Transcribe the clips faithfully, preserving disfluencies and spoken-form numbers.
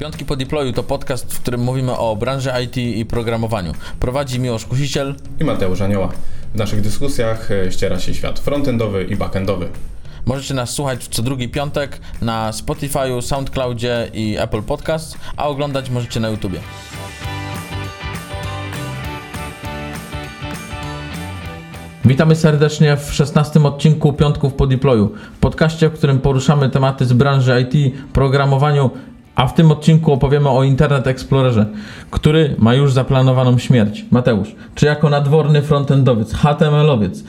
Piątki po Deployu to podcast, w którym mówimy o branży I T i programowaniu. Prowadzi Miłosz Kusiciel i Mateusz Anioła. W naszych dyskusjach ściera się świat frontendowy i backendowy. Możecie nas słuchać co drugi piątek na Spotify, SoundCloudzie i Apple Podcast, a oglądać możecie na YouTubie. Witamy serdecznie w szesnastym odcinku Piątków po Deployu, podcaście, w którym poruszamy tematy z branży I T, programowaniu, a w tym odcinku opowiemy o Internet Explorerze, który ma już zaplanowaną śmierć. Mateusz, czy jako nadworny frontendowiec, H T M L owiec,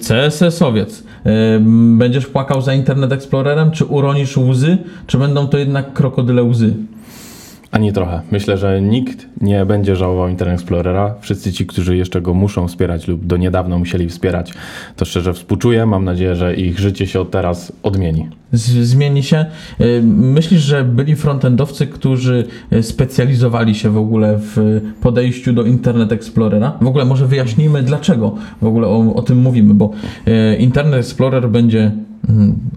C S S owiec, będziesz płakał za Internet Explorerem, czy uronisz łzy, czy będą to jednak krokodyle łzy? Ani trochę. Myślę, że nikt nie będzie żałował Internet Explorera. Wszyscy ci, którzy jeszcze go muszą wspierać lub do niedawna musieli wspierać, to szczerze współczuję. Mam nadzieję, że ich życie się od teraz odmieni. Zmieni się. Myślisz, że byli frontendowcy, którzy specjalizowali się w ogóle w podejściu do Internet Explorera? W ogóle może wyjaśnijmy, dlaczego w ogóle o, o tym mówimy, bo Internet Explorer będzie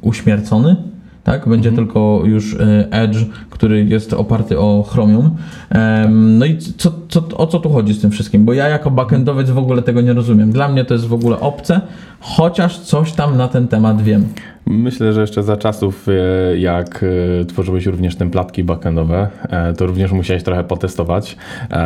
uśmiercony. Tak, będzie mhm. tylko już Edge, który jest oparty o Chromium. No i co, co, o co tu chodzi z tym wszystkim? Bo ja jako backendowiec w ogóle tego nie rozumiem. Dla mnie to jest w ogóle obce, chociaż coś tam na ten temat wiem. Myślę, że jeszcze za czasów, jak tworzyłeś również templatki backendowe, to również musiałeś trochę potestować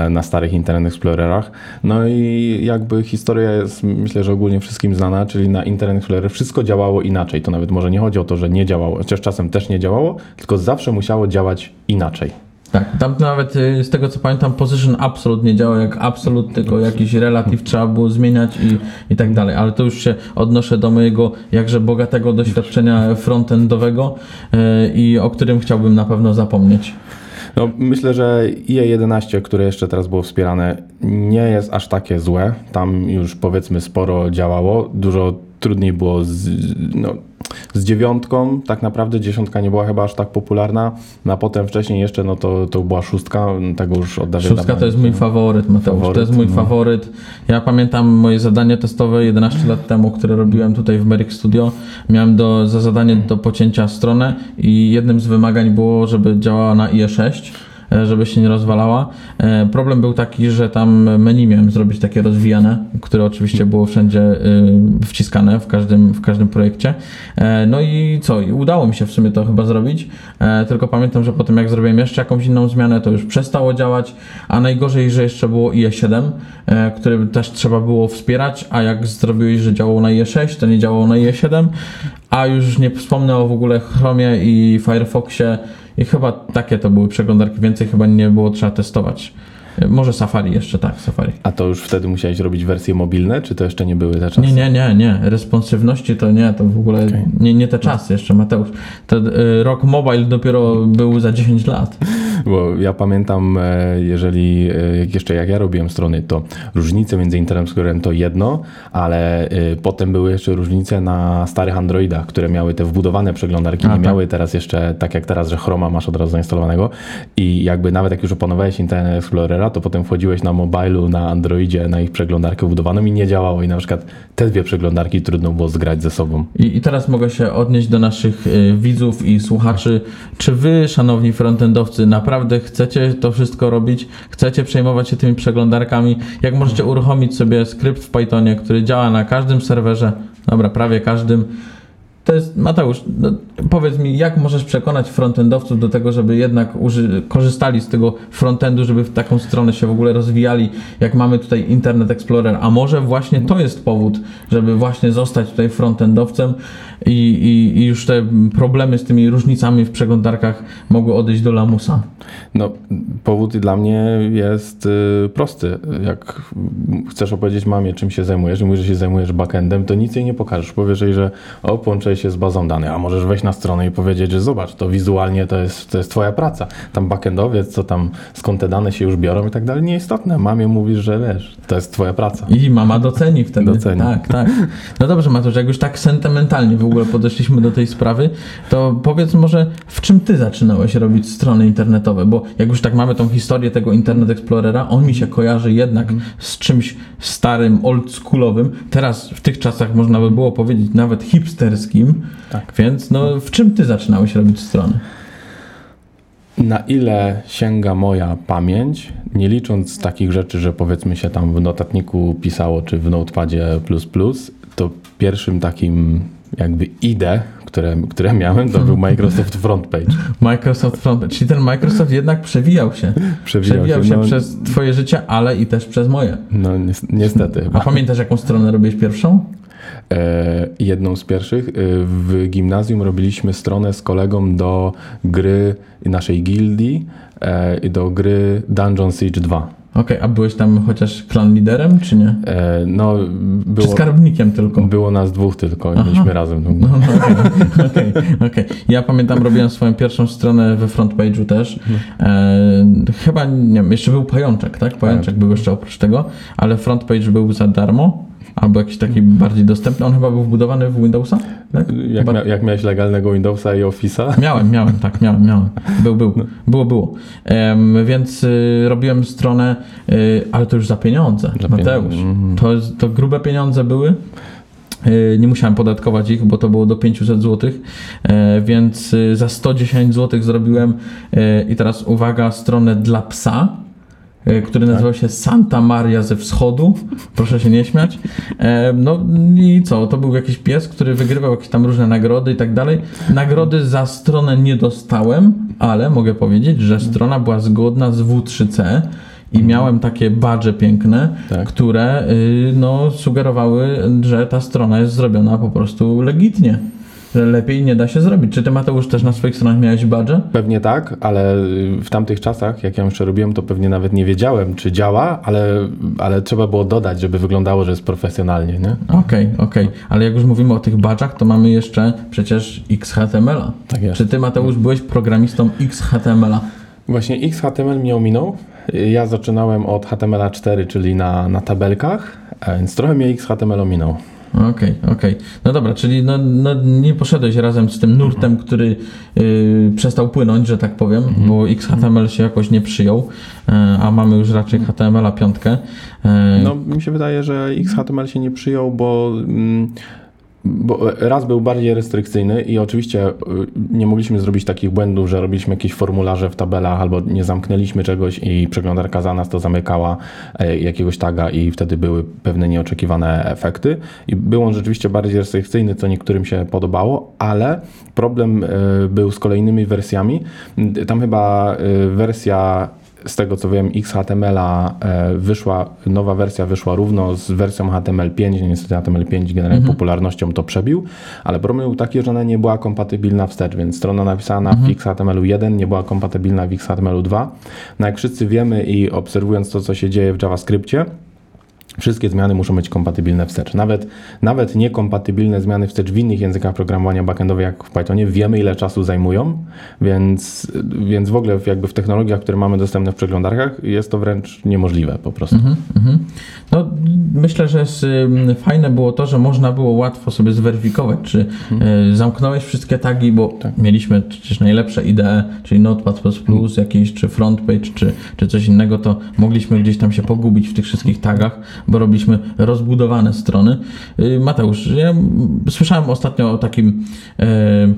na starych Internet Explorerach. No i jakby historia jest, myślę, że ogólnie wszystkim znana, czyli na Internet Explorer wszystko działało inaczej. To nawet może nie chodzi o to, że nie działało, chociaż czasem też nie działało, tylko zawsze musiało działać inaczej. Tak, tam nawet z tego co pamiętam position absolute nie działał jak absolute, tylko jakiś relative trzeba było zmieniać i, i tak dalej, ale to już się odnoszę do mojego jakże bogatego doświadczenia frontendowego yy, i o którym chciałbym na pewno zapomnieć. No, myślę, że I E jedenaście, które jeszcze teraz było wspierane, nie jest aż takie złe, tam już powiedzmy sporo działało, dużo trudniej było z, no, z dziewiątką, tak naprawdę dziesiątka nie była chyba aż tak popularna, no, a potem wcześniej jeszcze no to, to była szóstka, tego już od dawna. Szóstka to jest mój faworyt, Mateusz, faworyt, to jest mój no. faworyt. Ja pamiętam moje zadanie testowe jedenaście lat temu, które robiłem tutaj w Meric Studio, miałem do, za zadanie do pocięcia stronę i jednym z wymagań było, żeby działała na I E sześć. Żeby się nie rozwalała. Problem był taki, że tam menu miałem zrobić takie rozwijane, które oczywiście było wszędzie wciskane w każdym, w każdym projekcie. No i co? I udało mi się w sumie to chyba zrobić, tylko pamiętam, że potem jak zrobiłem jeszcze jakąś inną zmianę, to już przestało działać, a najgorzej, że jeszcze było I E siedem, które też trzeba było wspierać, a jak zrobiłeś, że działało na I E sześć, to nie działało na I E siedem, a już nie wspomnę o w ogóle Chromie i Firefoxie, i chyba takie to były przeglądarki, więcej chyba nie było trzeba testować. Może Safari jeszcze, tak, Safari. A to już wtedy musiałeś robić wersje mobilne, czy to jeszcze nie były te czasy? Nie, nie, nie, nie. Responsywności to nie, to w ogóle okay. nie, nie te czasy jeszcze, Mateusz. Ten y, rok mobile dopiero był za dziesięć lat. Bo ja pamiętam, jeżeli jeszcze jak ja robiłem strony, to różnice między Internet Explorerem to jedno, ale potem były jeszcze różnice na starych Androidach, które miały te wbudowane przeglądarki, A, nie tak. miały teraz jeszcze, tak jak teraz, że Chroma masz od razu zainstalowanego i jakby nawet jak już opanowałeś Internet Explorera, to potem wchodziłeś na mobilu, na Androidzie, na ich przeglądarkę wbudowaną i nie działało i na przykład te dwie przeglądarki trudno było zgrać ze sobą. I, i teraz mogę się odnieść do naszych y, widzów i słuchaczy. Czy wy, szanowni frontendowcy, na Naprawdę chcecie to wszystko robić, chcecie przejmować się tymi przeglądarkami, jak możecie uruchomić sobie skrypt w Pythonie, który działa na każdym serwerze, dobra, prawie każdym. To jest, Mateusz, no, powiedz mi, jak możesz przekonać frontendowców do tego, żeby jednak uży- korzystali z tego frontendu, żeby w taką stronę się w ogóle rozwijali, jak mamy tutaj Internet Explorer, a może właśnie to jest powód, żeby właśnie zostać tutaj frontendowcem i, i, i już te problemy z tymi różnicami w przeglądarkach mogły odejść do lamusa? No, powód dla mnie jest y, prosty. Jak chcesz opowiedzieć mamie, czym się zajmujesz i mówisz, że się zajmujesz backendem, to nic jej nie pokażesz. Powiesz jej, że o, połączę się z bazą danych, a możesz wejść na stronę i powiedzieć, że zobacz, to wizualnie to jest, to jest twoja praca. Tam backendowiec, co tam, skąd te dane się już biorą i tak dalej, nieistotne. Mamie mówisz, że wiesz, to jest twoja praca. I mama doceni wtedy. Doceni. Tak, tak. No dobrze, Mateusz, jak już tak sentymentalnie w ogóle podeszliśmy do tej sprawy, to powiedz może, w czym ty zaczynałeś robić strony internetowe, bo jak już tak mamy tą historię tego Internet Explorera, on mi się kojarzy jednak z czymś starym, oldschoolowym. Teraz w tych czasach można by było powiedzieć nawet hipsterskim. Tak. Więc no, w czym ty zaczynałeś robić strony? Na ile sięga moja pamięć, nie licząc takich rzeczy, że powiedzmy się tam w notatniku pisało, czy w Notepadzie plus plus, to pierwszym takim jakby I D E, które, które miałem, to był Microsoft FrontPage. Microsoft FrontPage, czyli ten Microsoft jednak przewijał się. Przewijał, przewijał się, się no, przez twoje życie, ale i też przez moje. No niestety. A pamiętasz, jaką stronę robisz pierwszą? Jedną z pierwszych. W gimnazjum robiliśmy stronę z kolegą do gry naszej gildii, do gry Dungeon Siege dwa. Okej, okay, a byłeś tam chociaż klan liderem, czy nie? No, było, czy skarbnikiem tylko? Było nas dwóch tylko, i byliśmy razem. No, no, okej, okay, okay, okay. Ja pamiętam, robiłem swoją pierwszą stronę we FrontPage'u też. E, chyba, nie wiem, jeszcze był Pajączek, tak? Pajączek tak. Był jeszcze oprócz tego, ale FrontPage był za darmo. Albo jakiś taki bardziej dostępny. On chyba był wbudowany w Windowsa? Tak? Jak, mia- jak miałeś legalnego Windowsa i Office'a? Miałem, miałem, tak, miałem, miałem. Był, był. No. Było, było. Um, więc y, robiłem stronę, y, ale to już za pieniądze. Za Mateusz, pieniądze. To, to grube pieniądze były. Nie musiałem podatkować ich, bo to było do pięćset złotych, więc za sto dziesięć złotych zrobiłem i teraz uwaga, stronę dla psa, który nazywał się Santa Maria ze wschodu, proszę się nie śmiać. No i co, to był jakiś pies, który wygrywał jakieś tam różne nagrody i tak dalej. Nagrody za stronę nie dostałem, ale mogę powiedzieć, że strona była zgodna z W trzy C i miałem takie badże piękne, tak, które no, sugerowały, że ta strona jest zrobiona po prostu legitnie. Że lepiej nie da się zrobić. Czy ty, Mateusz, też na swoich stronach miałeś badże? Pewnie tak, ale w tamtych czasach, jak ja jeszcze robiłem, to pewnie nawet nie wiedziałem, czy działa, ale, ale trzeba było dodać, żeby wyglądało, że jest profesjonalnie, nie? Okej, okay, okej. Okay. Ale jak już mówimy o tych badżach, to mamy jeszcze przecież X H T M L a. Tak jest. Czy ty, Mateusz, byłeś programistą X H T M L a? Właśnie X H T M L mnie ominął. Ja zaczynałem od H T M L a cztery, czyli na, na tabelkach, więc trochę mnie X H T M L ominął. Okej, okay, okej. Okay. No dobra, czyli no, no nie poszedłeś razem z tym nurtem, który yy, przestał płynąć, że tak powiem, mm-hmm. bo X H T M L się jakoś nie przyjął, yy, a mamy już raczej H T M L a pięć. Yy. No mi się wydaje, że X H T M L się nie przyjął, bo... Mm, Bo raz był bardziej restrykcyjny i oczywiście nie mogliśmy zrobić takich błędów, że robiliśmy jakieś formularze w tabelach albo nie zamknęliśmy czegoś i przeglądarka za nas to zamykała jakiegoś taga i wtedy były pewne nieoczekiwane efekty. I był on rzeczywiście bardziej restrykcyjny, co niektórym się podobało, ale problem był z kolejnymi wersjami. Tam chyba wersja... Z tego co wiem, X H T M L a wyszła, nowa wersja wyszła równo z wersją H T M L pięć, niestety H T M L pięć generalnie mhm. popularnością to przebił, ale problem był taki, że ona nie była kompatybilna wstecz, więc strona napisana mhm. w X H T M L u jeden nie była kompatybilna w X H T M L u dwa. No jak wszyscy wiemy i obserwując to, co się dzieje w JavaScriptie, wszystkie zmiany muszą być kompatybilne wstecz. Nawet, nawet niekompatybilne zmiany wstecz w innych językach programowania backendowego, jak w Pythonie, wiemy ile czasu zajmują, więc, więc w ogóle jakby w technologiach, które mamy dostępne w przeglądarkach, jest to wręcz niemożliwe po prostu. Mm-hmm, mm-hmm. No, myślę, że jest, y, fajne było to, że można było łatwo sobie zweryfikować, czy y, zamknąłeś wszystkie tagi, bo tak. mieliśmy przecież najlepsze I D E, czyli Notepad plus plus, mm. jakiś, czy FrontPage, czy, czy coś innego, to mogliśmy gdzieś tam się pogubić w tych wszystkich tagach, bo robiliśmy rozbudowane strony. Mateusz, ja słyszałem ostatnio o takim e,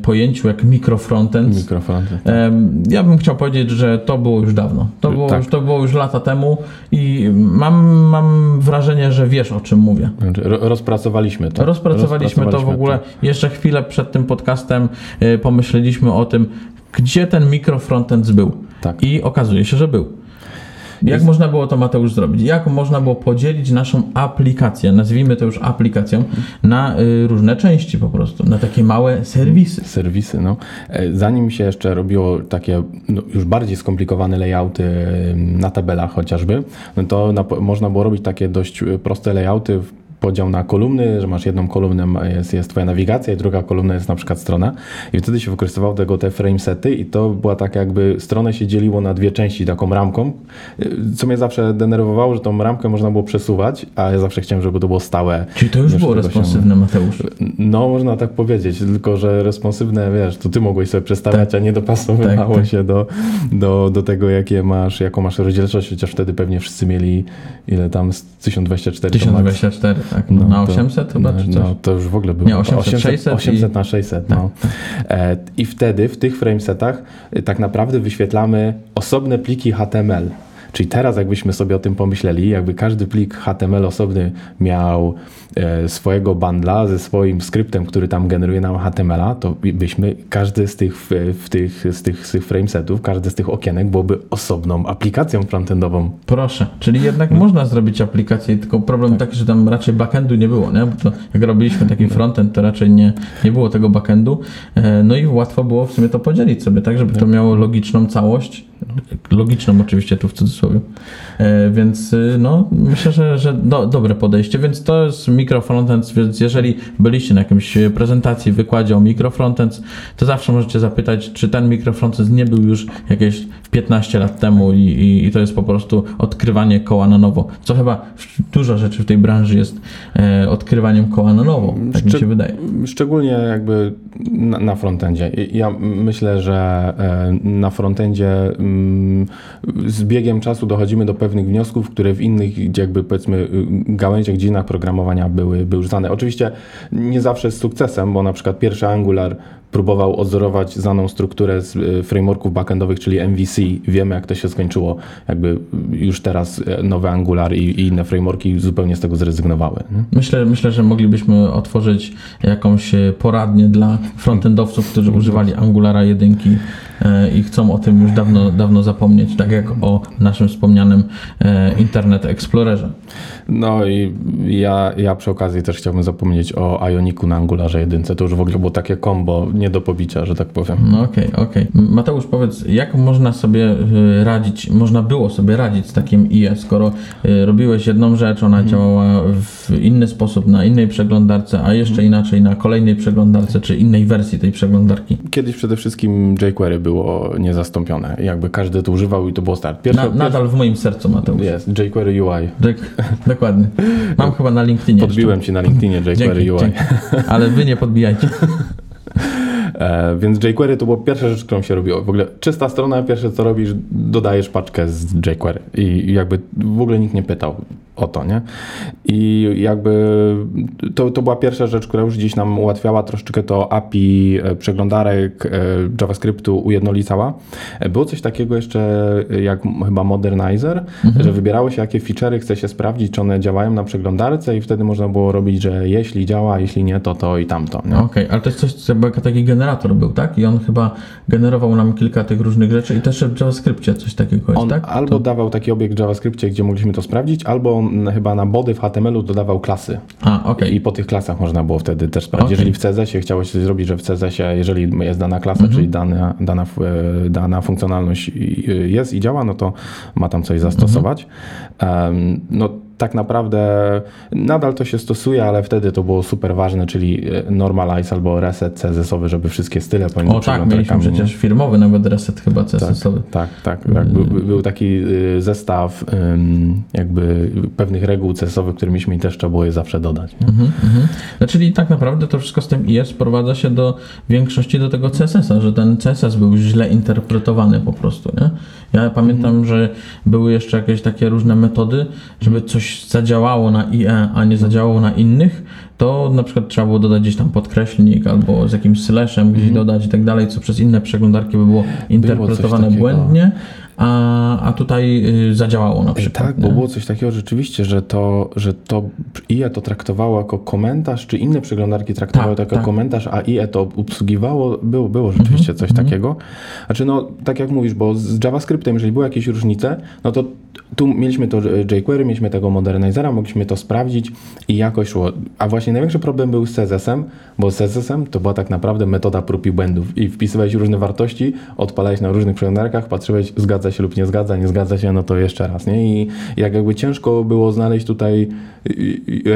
pojęciu jak mikrofrontend. Mikrofrontend. Tak. E, ja bym chciał powiedzieć, że to było już dawno. To było, tak. już, to było już lata temu i mam, mam wrażenie, że wiesz, o czym mówię. Rozpracowaliśmy to. Rozpracowaliśmy, Rozpracowaliśmy to w ogóle. To. Jeszcze chwilę przed tym podcastem e, pomyśleliśmy o tym, gdzie ten mikrofrontend był. Tak. I okazuje się, że był. Jak jest... można było to, Mateusz, zrobić? Jak można było podzielić naszą aplikację, nazwijmy to już aplikacją, na y, różne części po prostu, na takie małe serwisy? Serwisy, no. Zanim się jeszcze robiło takie no, już bardziej skomplikowane layouty na tabelach chociażby, no to na, można było robić takie dość proste layouty, podział na kolumny, że masz jedną kolumnę, jest, jest twoja nawigacja i druga kolumna jest na przykład strona. I wtedy się wykorzystywało tego te framesety i to była tak jakby, stronę się dzieliło na dwie części taką ramką, co mnie zawsze denerwowało, że tą ramkę można było przesuwać, a ja zawsze chciałem, żeby to było stałe. Czyli to już było responsywne, Mateusz? No, można tak powiedzieć, tylko że responsywne, wiesz, to ty mogłeś sobie przestawiać, tak. a nie dopasowywało tak, tak. się do, do, do tego, jakie masz, jaką masz rozdzielczość, chociaż wtedy pewnie wszyscy mieli ile tam, tysiąc dwadzieścia cztery. tysiąc dwadzieścia cztery. tak? No, na osiemset to, chyba, czy coś? No to już w ogóle było. Nie, osiemset, osiemset, sześćset osiemset i... na sześćset. Tak. No. E, I wtedy w tych framesetach tak naprawdę wyświetlamy osobne pliki H T M L. Czyli teraz jakbyśmy sobie o tym pomyśleli, jakby każdy plik H T M L osobny miał e, swojego bundla ze swoim skryptem, który tam generuje nam H T M L a, to byśmy każdy z tych, w tych, z tych, z tych framesetów, każdy z tych okienek byłoby osobną aplikacją frontendową. Proszę, czyli jednak hmm. można zrobić aplikację, tylko problem tak. taki, że tam raczej backendu nie było, nie? Bo to jak robiliśmy taki frontend, to raczej nie, nie było tego backendu, e, no i łatwo było w sumie to podzielić sobie, tak, żeby to miało logiczną całość, logiczną oczywiście tu w cudzysłowie. Więc no, myślę, że, że do, dobre podejście, więc to jest mikrofrontend, więc jeżeli byliście na jakimś prezentacji, wykładzie o mikrofrontend, to zawsze możecie zapytać, czy ten mikrofrontend nie był już jakieś piętnaście lat temu i, i, i to jest po prostu odkrywanie koła na nowo, co chyba dużo rzeczy w tej branży jest e, odkrywaniem koła na nowo, tak Szczy- mi się wydaje. Szczególnie jakby na, na frontendzie. Ja myślę, że na frontendzie mm, z biegiem czasu dochodzimy do pewnych wniosków, które w innych jakby powiedzmy gałęziach, dziedzinach programowania były, były już znane. Oczywiście nie zawsze z sukcesem, bo na przykład pierwszy Angular próbował odzorować znaną strukturę z frameworków backendowych, czyli M V C. Wiemy, jak to się skończyło. Jakby już teraz nowy Angular i, i inne frameworki zupełnie z tego zrezygnowały. Nie? Myślę, myślę, że moglibyśmy otworzyć jakąś poradnię dla frontendowców, którzy używali Angulara jedynki i chcą o tym już dawno, dawno zapomnieć, tak jak o naszym wspomnianym Internet Explorerze. No i ja, ja przy okazji też chciałbym zapomnieć o Ioniku na Angularze jedynce. To już w ogóle było takie kombo nie do pobicia, że tak powiem. No okej, okay, okej. Okay. Mateusz, powiedz, jak można sobie radzić, można było sobie radzić z takim I E, skoro robiłeś jedną rzecz, ona hmm. działała w inny sposób, na innej przeglądarce, a jeszcze inaczej na kolejnej przeglądarce, czy innej wersji tej przeglądarki. Kiedyś przede wszystkim jQuery było niezastąpione. Jakby każdy to używał i to było start. Pierwsza, na, pierwsza... Nadal w moim sercu, Mateusz. Jest, jQuery U I. J... Dokładnie. Mam no. chyba na LinkedInie. Podbiłem jeszcze. Ci na LinkedInie jQuery dzięki, U I. Dzięki. Ale wy nie podbijajcie. E, więc jQuery to była pierwsza rzecz, którą się robiło. W ogóle czysta strona, pierwsze co robisz, dodajesz paczkę z jQuery i jakby w ogóle nikt nie pytał o to, nie? I jakby to, to była pierwsza rzecz, która już gdzieś nam ułatwiała troszeczkę to A P I przeglądarek, e, JavaScriptu ujednolicała. Było coś takiego jeszcze jak chyba Modernizer, mhm. że wybierało się jakie feature'y chce się sprawdzić, czy one działają na przeglądarce i wtedy można było robić, że jeśli działa, jeśli nie, to to i tamto. Okej, okay, ale to jest coś, co taki generalny generator był, tak? I on chyba generował nam kilka tych różnych rzeczy i też w JavaScripcie coś takiego jest, on tak? Albo to... dawał taki obiekt w JavaScripcie, gdzie mogliśmy to sprawdzić, albo on chyba na body w H T M L u dodawał klasy. A, okay. I po tych klasach można było wtedy też sprawdzić. Okay. Jeżeli w C S S ie chciałeś coś zrobić, że w C S S ie, jeżeli jest dana klasa, mhm. czyli dana, dana, dana funkcjonalność jest i działa, no to ma tam coś zastosować. Mhm. Um, no tak naprawdę nadal to się stosuje, ale wtedy to było super ważne, czyli normalize albo reset C S S owy, żeby wszystkie style pomiędzy przeglądarkami. O tak, mieliśmy przecież firmowy nawet reset chyba C S S owy. Tak, tak, tak. By, by, był taki zestaw jakby pewnych reguł C S S owych, którymi mi też trzeba było je zawsze dodać. Mhm, mhm. No, czyli tak naprawdę to wszystko z tym I E sprowadza się do większości do tego C S S a, że ten C S S był źle interpretowany po prostu, nie? Ja pamiętam, mhm. że były jeszcze jakieś takie różne metody, żeby coś zadziałało na I E, a nie zadziałało na innych, to na przykład trzeba było dodać gdzieś tam podkreślnik albo z jakimś slashem gdzieś mm. dodać i tak dalej, co przez inne przeglądarki by było interpretowane było błędnie, a, a tutaj y, zadziałało na przykład. Tak, nie? Bo było coś takiego rzeczywiście, że to, że to I E to traktowało jako komentarz, czy inne przeglądarki traktowały tak, to jako tak. komentarz, a I E to obsługiwało, było, było rzeczywiście mm-hmm, coś mm-hmm. takiego. Znaczy no, tak jak mówisz, bo z JavaScriptem, jeżeli były jakieś różnice, no to tu mieliśmy to jQuery, mieliśmy tego Modernizera, mogliśmy to sprawdzić i jakoś szło. A właśnie największy problem był z C S S em, bo z C S S em to była tak naprawdę metoda prób i błędów i wpisywałeś różne wartości, odpalałeś na różnych przeglądarkach, patrzyłeś, zgadza się lub nie zgadza, nie zgadza się, no to jeszcze raz, nie? I jak jakby ciężko było znaleźć tutaj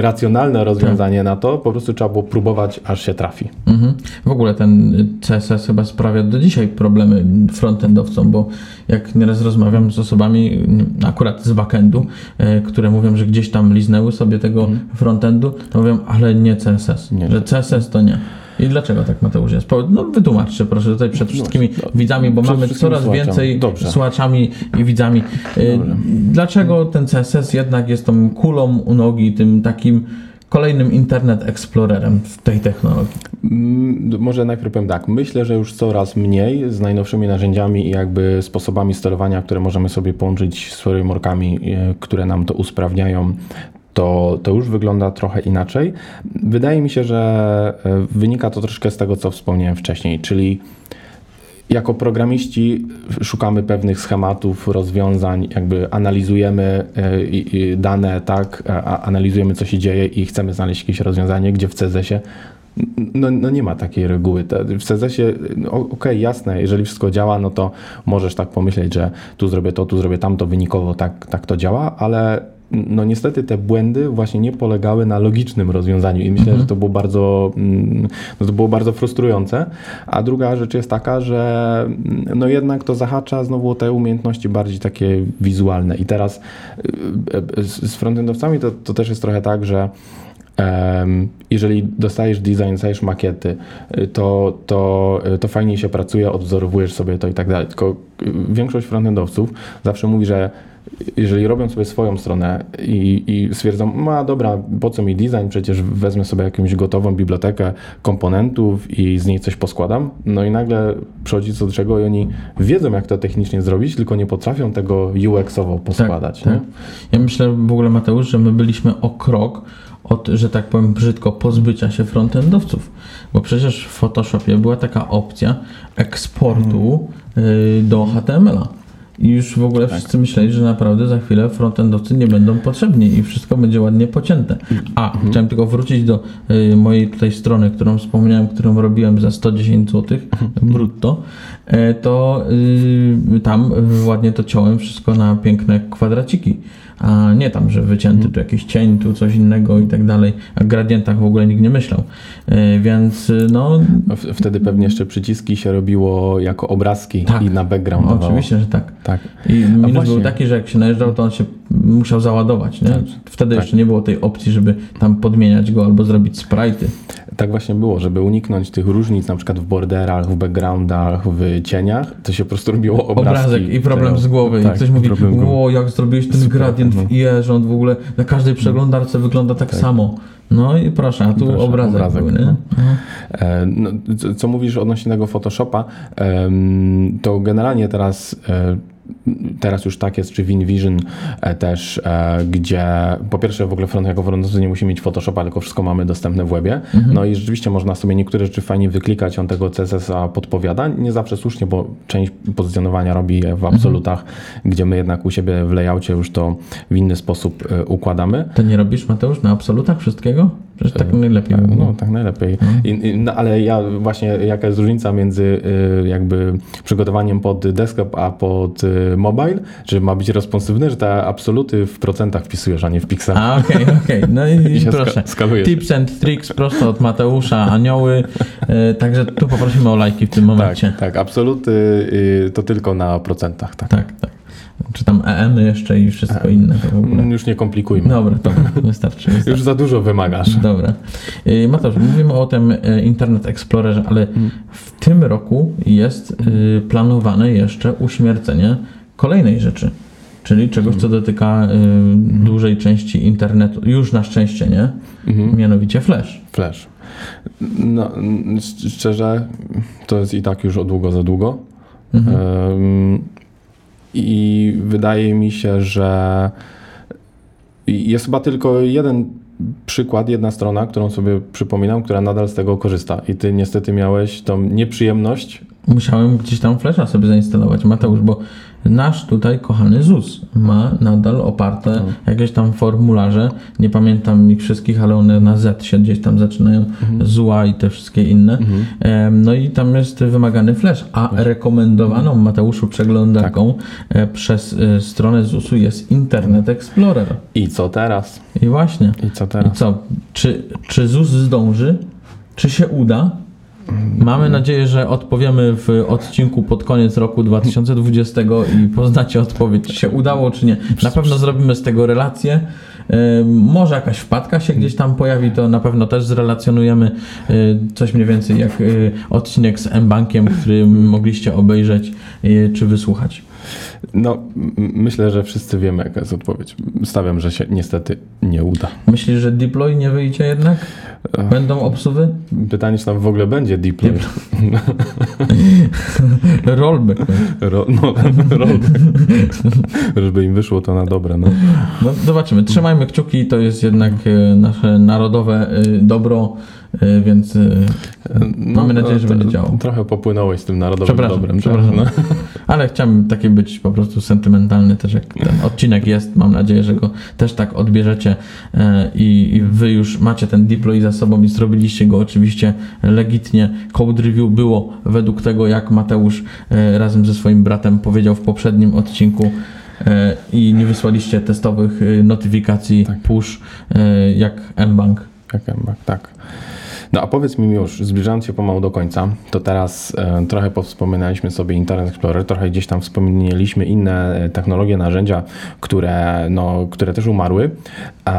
racjonalne rozwiązanie tak. na to, po prostu trzeba było próbować, aż się trafi. Mhm. W ogóle ten C S S chyba sprawia do dzisiaj problemy frontendowcom, bo jak nieraz rozmawiam z osobami, akurat z backendu, które mówią, że gdzieś tam liznęły sobie tego frontendu, to mówią, ale nie C S S, nie. że C S S to nie. I dlaczego tak, Mateusz, jest? No wytłumaczcie proszę tutaj przed wszystkimi no, widzami, bo mamy coraz słuchaczami. Więcej Dobrze. słuchaczami i widzami. Dobrze. Dlaczego ten C S S jednak jest tą kulą u nogi, tym takim kolejnym Internet Explorerem w tej technologii? Może najpierw powiem tak. Myślę, że już coraz mniej z najnowszymi narzędziami i jakby sposobami sterowania, które możemy sobie połączyć z frameworkami, które nam to usprawniają, To, to już wygląda trochę inaczej. Wydaje mi się, że wynika to troszkę z tego, co wspomniałem wcześniej, czyli jako programiści szukamy pewnych schematów, rozwiązań, jakby analizujemy dane, tak, analizujemy, co się dzieje i chcemy znaleźć jakieś rozwiązanie, gdzie w C S S-ie No, no nie ma takiej reguły. W C S S-ie, okej, okay, jasne, jeżeli wszystko działa, no to możesz tak pomyśleć, że tu zrobię to, tu zrobię tamto, wynikowo tak, tak to działa, ale no niestety te błędy właśnie nie polegały na logicznym rozwiązaniu i myślę, mhm. że to było bardzo, no to było bardzo frustrujące. A druga rzecz jest taka, że no jednak to zahacza znowu o te umiejętności bardziej takie wizualne. I teraz z frontendowcami to, to też jest trochę tak, że jeżeli dostajesz design, dostajesz makiety, to, to, to fajniej się pracuje, odwzorowujesz sobie to i tak dalej. Tylko większość frontendowców zawsze mówi, że jeżeli robią sobie swoją stronę i, i stwierdzą, no dobra, po co mi design, przecież wezmę sobie jakąś gotową bibliotekę komponentów i z niej coś poskładam, no i nagle przychodzi co do czego i oni wiedzą, jak to technicznie zrobić, tylko nie potrafią tego U X-owo poskładać. Tak, nie? Tak. Ja myślę w ogóle, Mateusz, że my byliśmy o krok od, że tak powiem brzydko, pozbycia się frontendowców, bo przecież w Photoshopie była taka opcja eksportu yy, do H T M L a. I już w ogóle tak. wszyscy myśleli, że naprawdę za chwilę frontendowcy nie będą potrzebni i wszystko będzie ładnie pocięte. A, mhm. chciałem tylko wrócić do y, mojej tutaj strony, którą wspomniałem, którą robiłem za sto dziesięć złotych brutto. Y, to y, tam y, ładnie to ciąłem wszystko na piękne kwadraciki. A nie tam, że wycięty mhm. tu jakiś cień, tu coś innego i tak dalej. A o gradientach w ogóle nikt nie myślał. Y, więc no... Wtedy pewnie jeszcze przyciski się robiło jako obrazki tak. i na background. No, oczywiście, że tak. Tak. I minus był taki, że jak się najeżdżał, to on się musiał załadować. Nie? Wtedy tak. jeszcze nie było tej opcji, żeby tam podmieniać go albo zrobić sprite'y. Tak właśnie było, żeby uniknąć tych różnic, na przykład w borderach, w backgroundach, w cieniach, to się po prostu robiło obrazki. Obrazek i problem z głowy. Tak, I ktoś mówi, o jak zrobiłeś ten Super, gradient w I E, że on w ogóle na każdej przeglądarce wygląda tak, tak. samo. No i proszę, a tu proszę, obrazek, obrazek był, nie? No. Co, co mówisz odnośnie tego Photoshopa, to generalnie teraz... Teraz już tak jest, czy WinVision też, gdzie po pierwsze w ogóle front jako frontowcy nie musi mieć Photoshopa, tylko wszystko mamy dostępne w webie. Mhm. No i rzeczywiście można sobie niektóre rzeczy fajnie wyklikać, on tego C S S a podpowiada. Nie zawsze słusznie, bo część pozycjonowania robi w absolutach, mhm. gdzie my jednak u siebie w layoutie już to w inny sposób układamy. To nie robisz, Mateusz, na absolutach wszystkiego? Przecież tak najlepiej. Tak, no tak najlepiej. Mhm. I, i, no, ale ja właśnie, jaka jest różnica między y, jakby przygotowaniem pod desktop, a pod mobile, że ma być responsywny, że te absoluty w procentach wpisujesz, a nie w pikselach. A okej, okay, okej. Okay. No i, I proszę, ska- tips and tricks prosto od Mateusza Anioły, e, także tu poprosimy o lajki w tym momencie. Tak, tak. Absoluty y, to tylko na procentach. Tak, tak. tak. Czy tam E M jeszcze i wszystko inne. To w ogóle. Już nie komplikujmy. Dobra, to wystarczy, wystarczy. Już za dużo wymagasz. Dobra. Mateusz, mówimy o tym Internet Explorerze, ale w tym roku jest planowane jeszcze uśmiercenie kolejnej rzeczy, czyli czegoś, co dotyka dużej części internetu, już na szczęście nie, mianowicie Flash. Flash. No, szczerze, to jest i tak już o długo za długo. Mhm. Um, I wydaje mi się, że jest chyba tylko jeden przykład, jedna strona, którą sobie przypominam, która nadal z tego korzysta. I ty niestety miałeś tą nieprzyjemność. Musiałem gdzieś tam Flasha sobie zainstalować, Mateusz, bo nasz tutaj kochany ZUS ma nadal oparte mhm. jakieś tam formularze, nie pamiętam ich wszystkich, ale one na Z się gdzieś tam zaczynają, mhm. Z U A i te wszystkie inne, mhm. e, no i tam jest wymagany Flash, a mhm. rekomendowaną, mhm. Mateuszu, przeglądarką tak. e, przez e, stronę zusu jest Internet Explorer. I co teraz? I właśnie. I co teraz? I co? Czy, czy ZUS zdąży? Czy się uda? Mamy nadzieję, że odpowiemy w odcinku pod koniec roku dwa tysiące dwudziestego i poznacie odpowiedź, czy się udało, czy nie. Na pewno zrobimy z tego relację. Może jakaś wpadka się gdzieś tam pojawi, to na pewno też zrelacjonujemy coś mniej więcej jak odcinek z mBankiem, który mogliście obejrzeć czy wysłuchać. No, myślę, że wszyscy wiemy, jaka jest odpowiedź. Stawiam, że się niestety nie uda. Myślisz, że deploy nie wyjdzie jednak? Będą obsuwy? Pytanie, czy tam w ogóle będzie deploy. deploy. Rollback. Ro, no, rollback. Żeby im wyszło to na dobre. No. No, zobaczymy. Trzymajmy kciuki. To jest jednak nasze narodowe dobro, więc no, mamy nadzieję, że będzie działało. Trochę popłynąłeś z tym narodowym przepraszam, dobrem. Przepraszam. Tak? No. Ale chciałbym taki być po prostu sentymentalny też, jak ten odcinek jest. Mam nadzieję, że go też tak odbierzecie i, i wy już macie ten deploy za sobą i zrobiliście go oczywiście legitnie. Code review było według tego, jak Mateusz razem ze swoim bratem powiedział w poprzednim odcinku. I nie wysłaliście testowych notyfikacji tak. push jak mBank. Jak mBank, tak. No a powiedz mi już, zbliżając się pomału do końca, to teraz e, trochę powspominaliśmy sobie Internet Explorer, trochę gdzieś tam wspomnieliśmy inne technologie, narzędzia, które, no, które też umarły. E,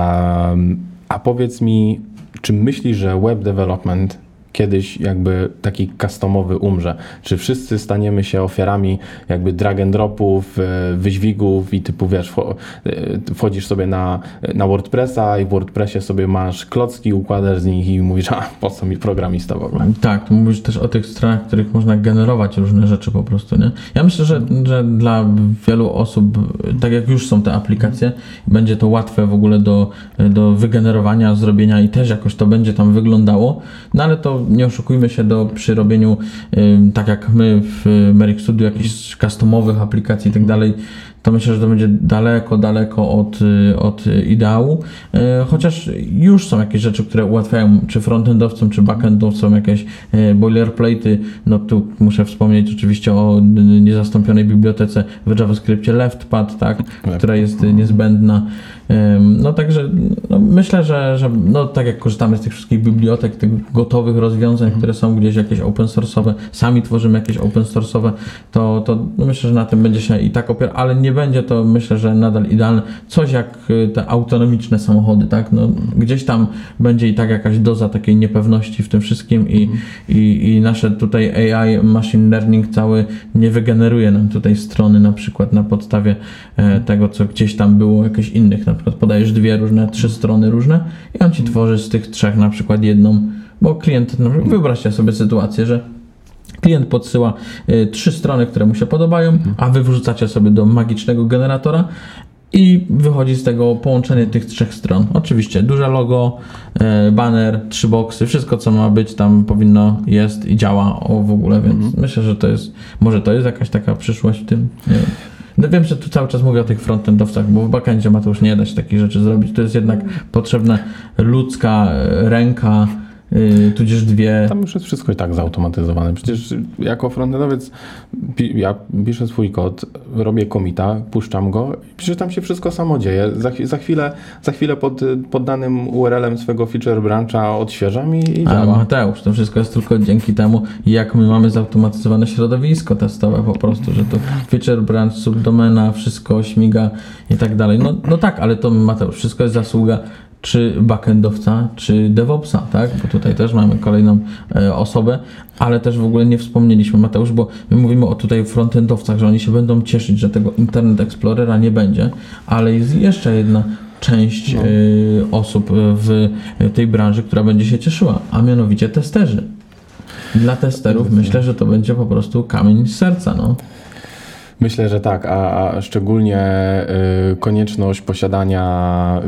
a powiedz mi, czy myślisz, że web development kiedyś jakby taki customowy umrze? Czy wszyscy staniemy się ofiarami jakby drag and dropów, wyźwigów i typu wiesz, wchodzisz sobie na, na WordPressa i w WordPressie sobie masz klocki, układasz z nich i mówisz, a po co mi programista w ogóle? Tak, mówisz też o tych stronach, w których można generować różne rzeczy po prostu, nie? Ja myślę, że, że dla wielu osób, tak jak już są te aplikacje, będzie to łatwe w ogóle do, do wygenerowania, zrobienia i też jakoś to będzie tam wyglądało, no ale to nie oszukujmy się do przy robieniu, y, tak jak my w Meric Studio, jakichś customowych aplikacji i tak dalej, to myślę, że to będzie daleko, daleko od, od ideału. Y, chociaż już są jakieś rzeczy, które ułatwiają czy frontendowcom, czy backendowcom jakieś y, boilerplate'y. No tu muszę wspomnieć oczywiście o niezastąpionej bibliotece w JavaScriptie LeftPad, tak, Left. która jest niezbędna. Y, no także no, myślę, że, że no, tak jak korzystamy z tych wszystkich bibliotek, tych gotowych rozwiązań, które są gdzieś jakieś open source'owe, sami tworzymy jakieś open source'owe, to, to myślę, że na tym będzie się i tak opierał, ale nie będzie to myślę, że nadal idealne. Coś jak te autonomiczne samochody, tak? No, gdzieś tam będzie i tak jakaś doza takiej niepewności w tym wszystkim i, mm. i, i nasze tutaj A I, machine learning cały nie wygeneruje nam tutaj strony na przykład na podstawie tego, co gdzieś tam było jakichś innych, na przykład podajesz dwie różne, trzy strony różne i on ci tworzy z tych trzech na przykład jedną. Bo klient, no wyobraźcie sobie sytuację, że klient podsyła y, trzy strony, które mu się podobają, a wy wrzucacie sobie do magicznego generatora i wychodzi z tego połączenie tych trzech stron. Oczywiście duże logo, y, baner, trzy boksy, wszystko co ma być tam powinno, jest i działa o, w ogóle, więc mhm. myślę, że to jest, może to jest jakaś taka przyszłość w tym. Nie wiem. No wiem, że tu cały czas mówię o tych frontendowcach, bo w backendzie ma to już nie da się takich rzeczy zrobić. To jest jednak potrzebna ludzka ręka, Yy, tudzież dwie... Tam już jest wszystko i tak zautomatyzowane. Przecież jako frontendowiec pi- ja piszę swój kod, robię commita, puszczam go i przecież tam się wszystko samo dzieje. Za, ch- za chwilę, za chwilę pod, pod danym U R L-em swego feature brancha odświeżam i, i działa. A Mateusz, to wszystko jest tylko dzięki temu, jak my mamy zautomatyzowane środowisko testowe po prostu, że to feature branch, subdomena, wszystko śmiga i tak dalej. No, no tak, ale to Mateusz, wszystko jest zasługa czy backendowca, czy DevOpsa, tak? Bo tutaj też mamy kolejną e, osobę, ale też w ogóle nie wspomnieliśmy, Mateusz, bo my mówimy o tutaj frontendowcach, że oni się będą cieszyć, że tego Internet Explorera nie będzie, ale jest jeszcze jedna część no. y, osób w tej branży, która będzie się cieszyła, a mianowicie testerzy. Dla testerów myślę, że to będzie po prostu kamień z serca, no. Myślę, że tak, a, a szczególnie y, konieczność posiadania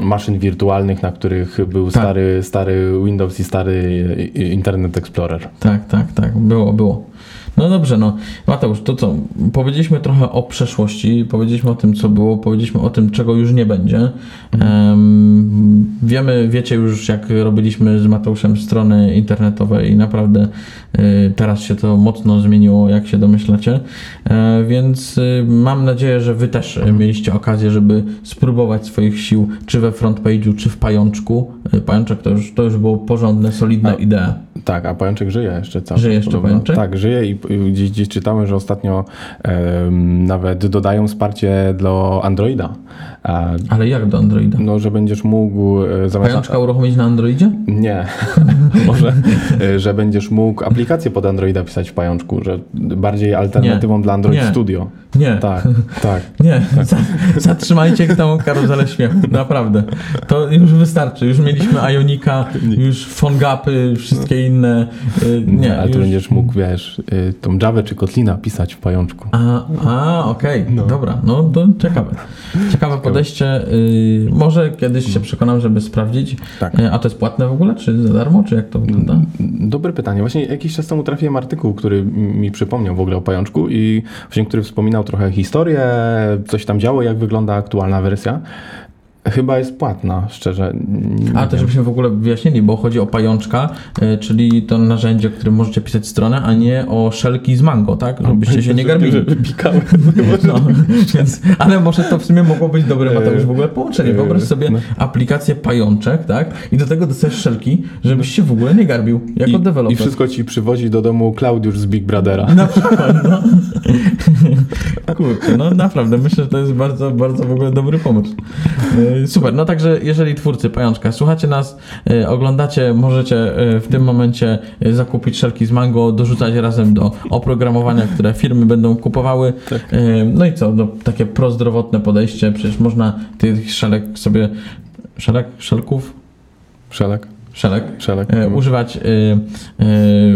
y, maszyn wirtualnych, na których był tak. stary, stary Windows i stary Internet Explorer. Tak, tak, tak, było, było. No dobrze, no Mateusz, to co? Powiedzieliśmy trochę o przeszłości, powiedzieliśmy o tym, co było, powiedzieliśmy o tym, czego już nie będzie. Um, wiemy, wiecie już, jak robiliśmy z Mateuszem strony internetowe i naprawdę y, teraz się to mocno zmieniło, jak się domyślacie. E, więc y, mam nadzieję, że wy też mieliście okazję, żeby spróbować swoich sił, czy we FrontPage'u, czy w Pajączku. Pajączek to już, to już było porządne, solidna idea. Tak, a Pajączek żyje jeszcze cały czas. Żyje jeszcze Pajączek? Tak, żyje i gdzieś, gdzieś czytałem, że ostatnio um, nawet dodają wsparcie dla Androida. Ale jak do Androida? No, że będziesz mógł... Zamiast... Pajączka uruchomić na Androidzie? Nie. Może, że będziesz mógł aplikację pod Androida pisać w Pajączku, że bardziej alternatywą nie. dla Android nie. Studio. Nie. Tak, tak. Nie, tak. Zatrzymajcie tą karuzelę śmiechu, naprawdę. To już wystarczy. Już mieliśmy Ionica, już PhoneGapy, wszystkie inne. Nie, nie ale już... to będziesz mógł, wiesz, tą Javę czy Kotlina pisać w Pajączku. A, a okej, okay. no. dobra. No to ciekawe. Ciekawe podejście. Może kiedyś się przekonam, żeby sprawdzić. Tak. A to jest płatne w ogóle, czy za darmo, czy jak to wygląda? Dobre pytanie. Właśnie jakiś czas temu trafiłem artykuł, który mi przypomniał w ogóle o Pajączku i właśnie który wspominał trochę historię, coś tam działo, jak wygląda aktualna wersja. Chyba jest płatna, szczerze. A też żebyśmy w ogóle wyjaśnili, bo chodzi o Pajączka, czyli to narzędzie, którym możecie pisać stronę, a nie o szelki z mango, tak? Żebyście no, się nie garbili. Żeby pikały. No, więc, ale może to w sumie mogło być dobre, Mateusz, w ogóle połączenie. Wyobraź sobie no. aplikację Pajączek, tak? I do tego dostajesz szelki, żebyś się w ogóle nie garbił, jako I, deweloper. I wszystko ci przywozi do domu Klaudiusz z Big Brothera. Na przykład, no. Kurczę, no naprawdę, myślę, że to jest bardzo, bardzo w ogóle dobry pomysł. Super, no także jeżeli twórcy Pajączka słuchacie nas, y, oglądacie, możecie y, w tym momencie y, zakupić szelki z mango, dorzucać razem do oprogramowania, które firmy będą kupowały. Tak. Y, no i co, no, takie prozdrowotne podejście, przecież można tych szelek sobie, szelek, szelków? Szelek. Szelek, Szelek. E, używać y, y,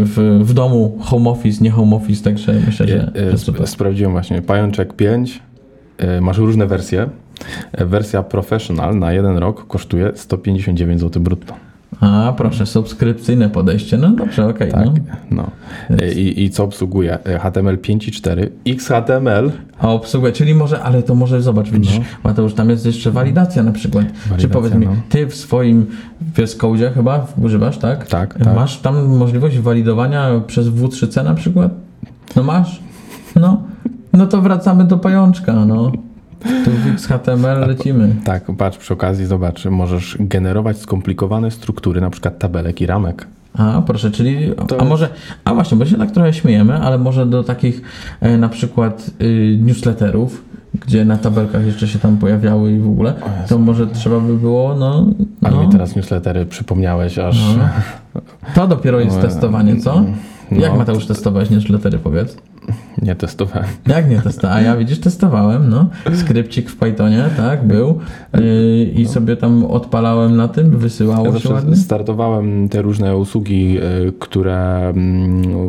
w, w domu home office, nie home office, także myślę, że... E, e, sp- sprawdziłem właśnie, Pajączek pięć, y, masz różne wersje. Wersja Professional na jeden rok kosztuje sto pięćdziesiąt dziewięć złotych brutto. A proszę, subskrypcyjne podejście, no dobrze, okej. Okay, tak, no. no. I, I co obsługuje? H T M L pięć i cztery, X H T M L. A obsługuje, czyli może, ale to może zobacz, widzisz, no. Mateusz, tam jest jeszcze walidacja na przykład. Walidacja, czy powiedz mi, no. ty w swoim V S Code chyba używasz, tak? Tak, tak. Masz tam możliwość walidowania przez W trzy C na przykład? No masz? No, no to wracamy do Pajączka, no. Tu w X H T M L lecimy. Tak, patrz, przy okazji zobacz, możesz generować skomplikowane struktury, na przykład tabelek i ramek. A, proszę, czyli, to... a może, a właśnie, bo się tak trochę śmiejemy, ale może do takich e, na przykład y, newsletterów, gdzie na tabelkach jeszcze się tam pojawiały i w ogóle, to może trzeba by było, no... no. Ale mi teraz newslettery przypomniałeś, aż... No. To dopiero jest testowanie, co? No. Jak Mateusz testować newslettery, powiedz? Nie testowałem. Jak nie testowałem? A ja widzisz, testowałem, no. Skrypcik w Pythonie, tak, był. Yy, I no. sobie tam odpalałem na tym, wysyłało ja się ładnie. Startowałem te różne usługi, które,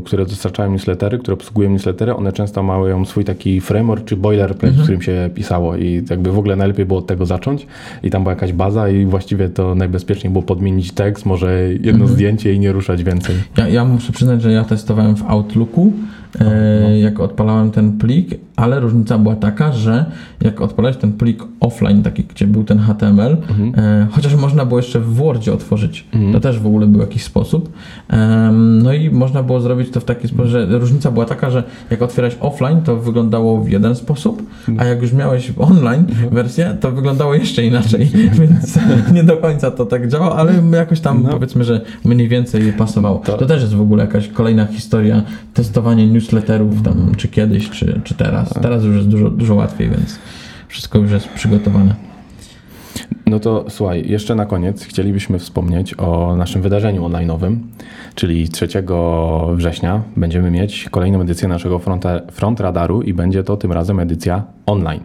które dostarczają newslettery, które obsługują newslettery. One często mają swój taki framework czy boilerplate, mhm. w którym się pisało i jakby w ogóle najlepiej było od tego zacząć. I tam była jakaś baza i właściwie to najbezpieczniej było podmienić tekst, może jedno mhm. zdjęcie i nie ruszać więcej. Ja, ja muszę przyznać, że ja testowałem w Outlooku. No, no. Jak odpalałem ten plik, ale różnica była taka, że jak odpalałeś ten plik offline, taki gdzie był ten H T M L, mhm. e, chociaż można było jeszcze w Wordzie otworzyć, mhm. to też w ogóle był jakiś sposób, e, no i można było zrobić to w taki sposób, że różnica była taka, że jak otwierałeś offline, to wyglądało w jeden sposób, a jak już miałeś online mhm. wersję, to wyglądało jeszcze inaczej, więc nie do końca to tak działało, ale jakoś tam no. powiedzmy, że mniej więcej pasowało. To, to też jest w ogóle jakaś kolejna historia, testowanie newsletterów tam, czy kiedyś, czy, czy teraz. Teraz już jest dużo, dużo łatwiej, więc wszystko już jest przygotowane. No to słuchaj, jeszcze na koniec chcielibyśmy wspomnieć o naszym wydarzeniu online'owym, czyli trzeciego września będziemy mieć kolejną edycję naszego fronta, Front Radaru i będzie to tym razem edycja online.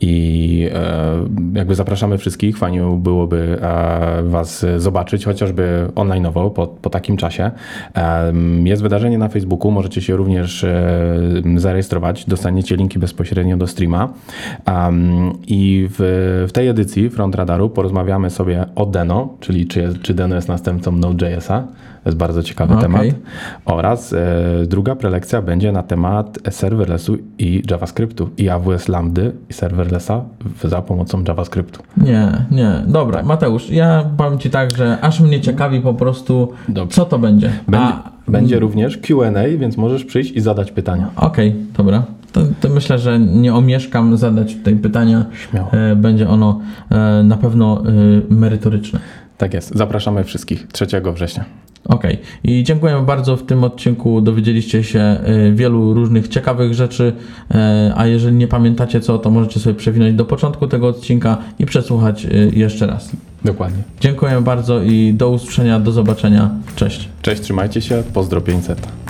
I e, jakby zapraszamy wszystkich, fajnie byłoby e, was zobaczyć, chociażby online'owo po, po takim czasie. E, jest wydarzenie na Facebooku, możecie się również e, zarejestrować, dostaniecie linki bezpośrednio do streama. E, I w, w tej edycji Front Radaru porozmawiamy sobie o Deno, czyli czy, jest, czy Deno jest następcą Node.jsa. To jest bardzo ciekawy okay. temat. Oraz e, druga prelekcja będzie na temat serverlessu i JavaScriptu i A W S Lambdy i serverlessa za pomocą JavaScriptu. Nie, nie. Dobra, tak. Mateusz, ja powiem ci tak, że aż mnie ciekawi po prostu, Dobrze. co to będzie. Będzie, A... będzie również Q and A, więc możesz przyjść i zadać pytania. Okej, okay, dobra. To, to myślę, że nie omieszkam zadać tutaj pytania. Śmiało. Będzie ono na pewno merytoryczne. Tak jest. Zapraszamy wszystkich trzeciego września. Ok, i dziękuję bardzo. W tym odcinku dowiedzieliście się wielu różnych ciekawych rzeczy, a jeżeli nie pamiętacie co, to możecie sobie przewinąć do początku tego odcinka i przesłuchać jeszcze raz. Dokładnie. Dziękuję bardzo i do usłyszenia, do zobaczenia. Cześć. Cześć, trzymajcie się, pozdro pięćset.